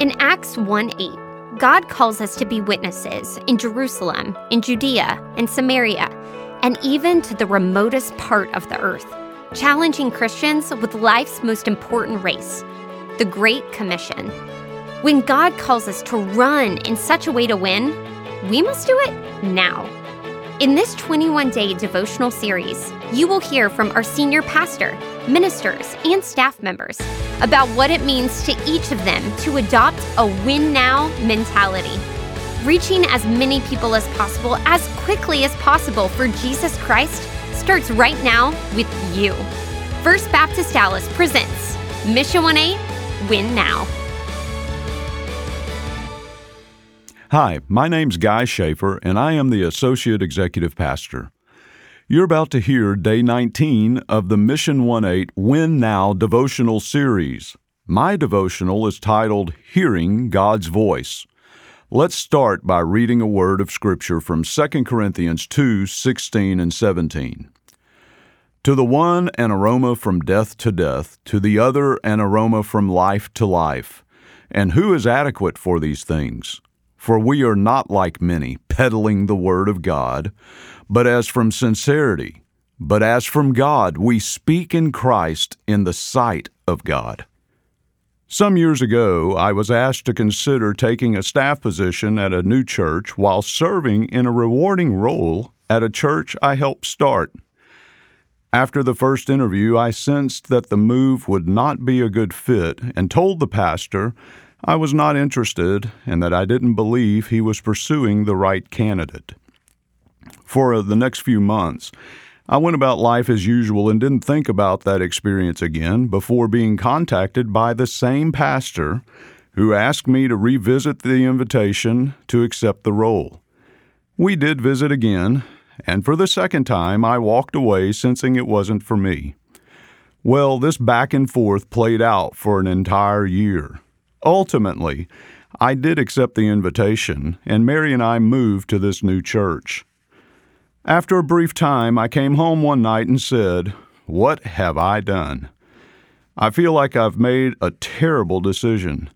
In Acts 1:8, God calls us to be witnesses in Jerusalem, in Judea, and Samaria, and even to the remotest part of the earth, challenging Christians with life's most important race, the Great Commission. When God calls us to run in such a way to win, we must do it now. In this 21-day devotional series, you will hear from our senior pastor, ministers, and staff members about what it means to each of them to adopt a win-now mentality, reaching as many people as possible as quickly as possible for Jesus Christ starts right now with you. First Baptist Dallas presents Mission 1A, Win Now. Hi, my name's Guy Schaefer, and I am the Associate Executive Pastor. You're about to hear Day 19 of the Mission 1A Win Now devotional series. My devotional is titled, Hearing God's Voice. Let's start by reading a word of Scripture from 2 Corinthians 2:16 and 17. To the one, an aroma from death to death, to the other, an aroma from life to life. And who is adequate for these things? For we are not like many, peddling the word of God, but as from sincerity, but as from God, we speak in Christ in the sight of God. Some years ago, I was asked to consider taking a staff position at a new church while serving in a rewarding role at a church I helped start. After the first interview, I sensed that the move would not be a good fit and told the pastor I was not interested and that I didn't believe he was pursuing the right candidate. For the next few months, I went about life as usual and didn't think about that experience again before being contacted by the same pastor who asked me to revisit the invitation to accept the role. We did visit again, and for the second time, I walked away sensing it wasn't for me. Well, this back and forth played out for an entire year. Ultimately, I did accept the invitation, and Mary and I moved to this new church. After a brief time, I came home one night and said, "What have I done? I feel like I've made a terrible decision.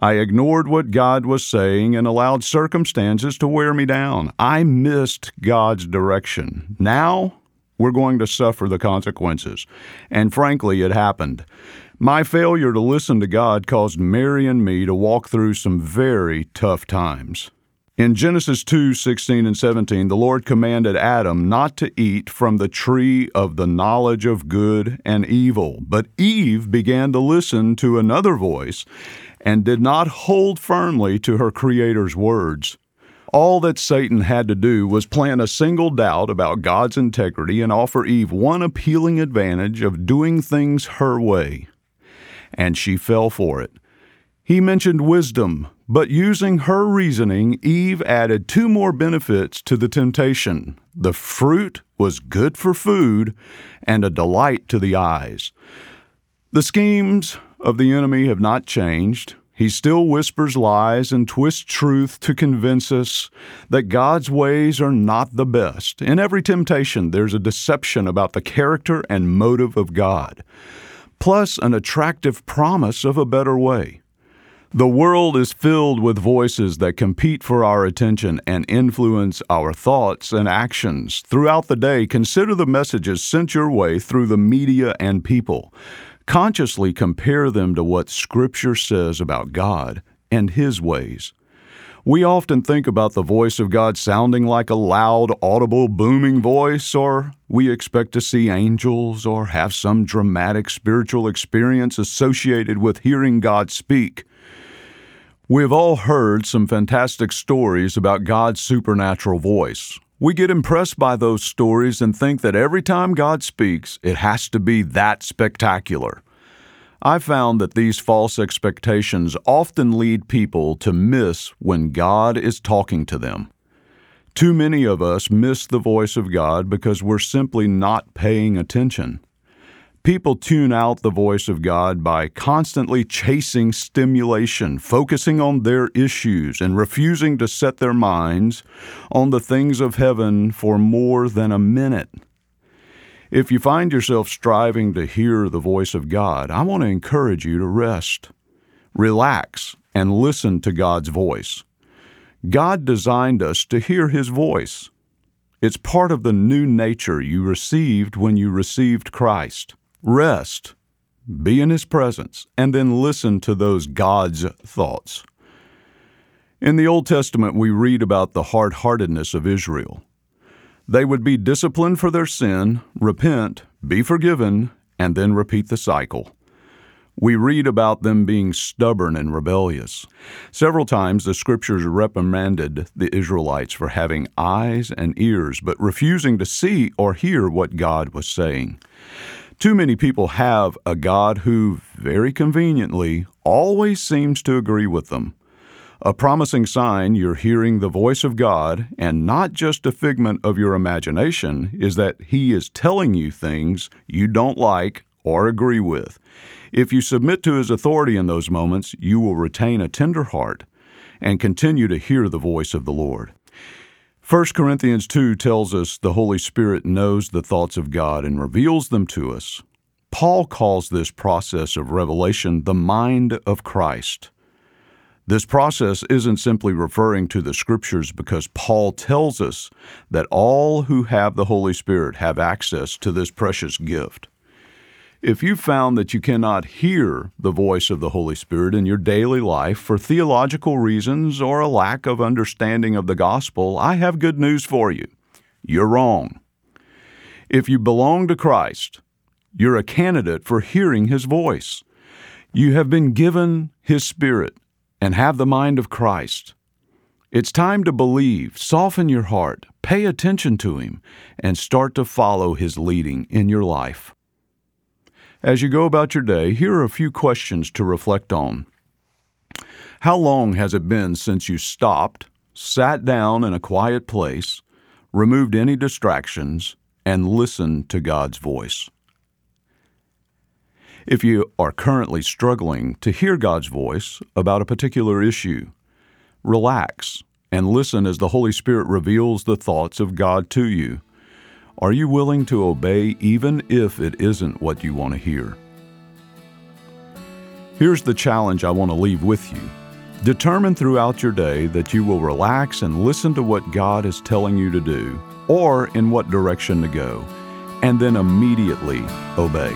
I ignored what God was saying and allowed circumstances to wear me down. I missed God's direction. Now we're going to suffer the consequences." And frankly, it happened. My failure to listen to God caused Mary and me to walk through some very tough times. In Genesis 2:16 and 17, the Lord commanded Adam not to eat from the tree of the knowledge of good and evil. But Eve began to listen to another voice and did not hold firmly to her Creator's words. All that Satan had to do was plant a single doubt about God's integrity and offer Eve one appealing advantage of doing things her way. And she fell for it. He mentioned wisdom, but using her reasoning, Eve added two more benefits to the temptation. The fruit was good for food and a delight to the eyes. The schemes of the enemy have not changed. He still whispers lies and twists truth to convince us that God's ways are not the best. In every temptation, there's a deception about the character and motive of God, plus an attractive promise of a better way. The world is filled with voices that compete for our attention and influence our thoughts and actions. Throughout the day, consider the messages sent your way through the media and people. Consciously compare them to what Scripture says about God and His ways. We often think about the voice of God sounding like a loud, audible, booming voice, or we expect to see angels or have some dramatic spiritual experience associated with hearing God speak. We've all heard some fantastic stories about God's supernatural voice. We get impressed by those stories and think that every time God speaks, it has to be that spectacular. I found that these false expectations often lead people to miss when God is talking to them. Too many of us miss the voice of God because we're simply not paying attention. People tune out the voice of God by constantly chasing stimulation, focusing on their issues, and refusing to set their minds on the things of heaven for more than a minute. If you find yourself striving to hear the voice of God, I want to encourage you to rest. Relax and listen to God's voice. God designed us to hear His voice. It's part of the new nature you received when you received Christ. Rest, be in His presence, and then listen to those God's thoughts. In the Old Testament, we read about the hard-heartedness of Israel. They would be disciplined for their sin, repent, be forgiven, and then repeat the cycle. We read about them being stubborn and rebellious. Several times the Scriptures reprimanded the Israelites for having eyes and ears, but refusing to see or hear what God was saying. Too many people have a God who, very conveniently, always seems to agree with them. A promising sign you're hearing the voice of God, and not just a figment of your imagination, is that He is telling you things you don't like or agree with. If you submit to His authority in those moments, you will retain a tender heart and continue to hear the voice of the Lord. 1 Corinthians 2 tells us the Holy Spirit knows the thoughts of God and reveals them to us. Paul calls this process of revelation the mind of Christ. This process isn't simply referring to the Scriptures because Paul tells us that all who have the Holy Spirit have access to this precious gift. If you found that you cannot hear the voice of the Holy Spirit in your daily life for theological reasons or a lack of understanding of the gospel, I have good news for you. You're wrong. If you belong to Christ, you're a candidate for hearing His voice. You have been given His Spirit and have the mind of Christ. It's time to believe, soften your heart, pay attention to Him, and start to follow His leading in your life. As you go about your day, here are a few questions to reflect on. How long has it been since you stopped, sat down in a quiet place, removed any distractions, and listened to God's voice? If you are currently struggling to hear God's voice about a particular issue, relax and listen as the Holy Spirit reveals the thoughts of God to you. Are you willing to obey even if it isn't what you want to hear? Here's the challenge I want to leave with you. Determine throughout your day that you will relax and listen to what God is telling you to do or in what direction to go, and then immediately obey.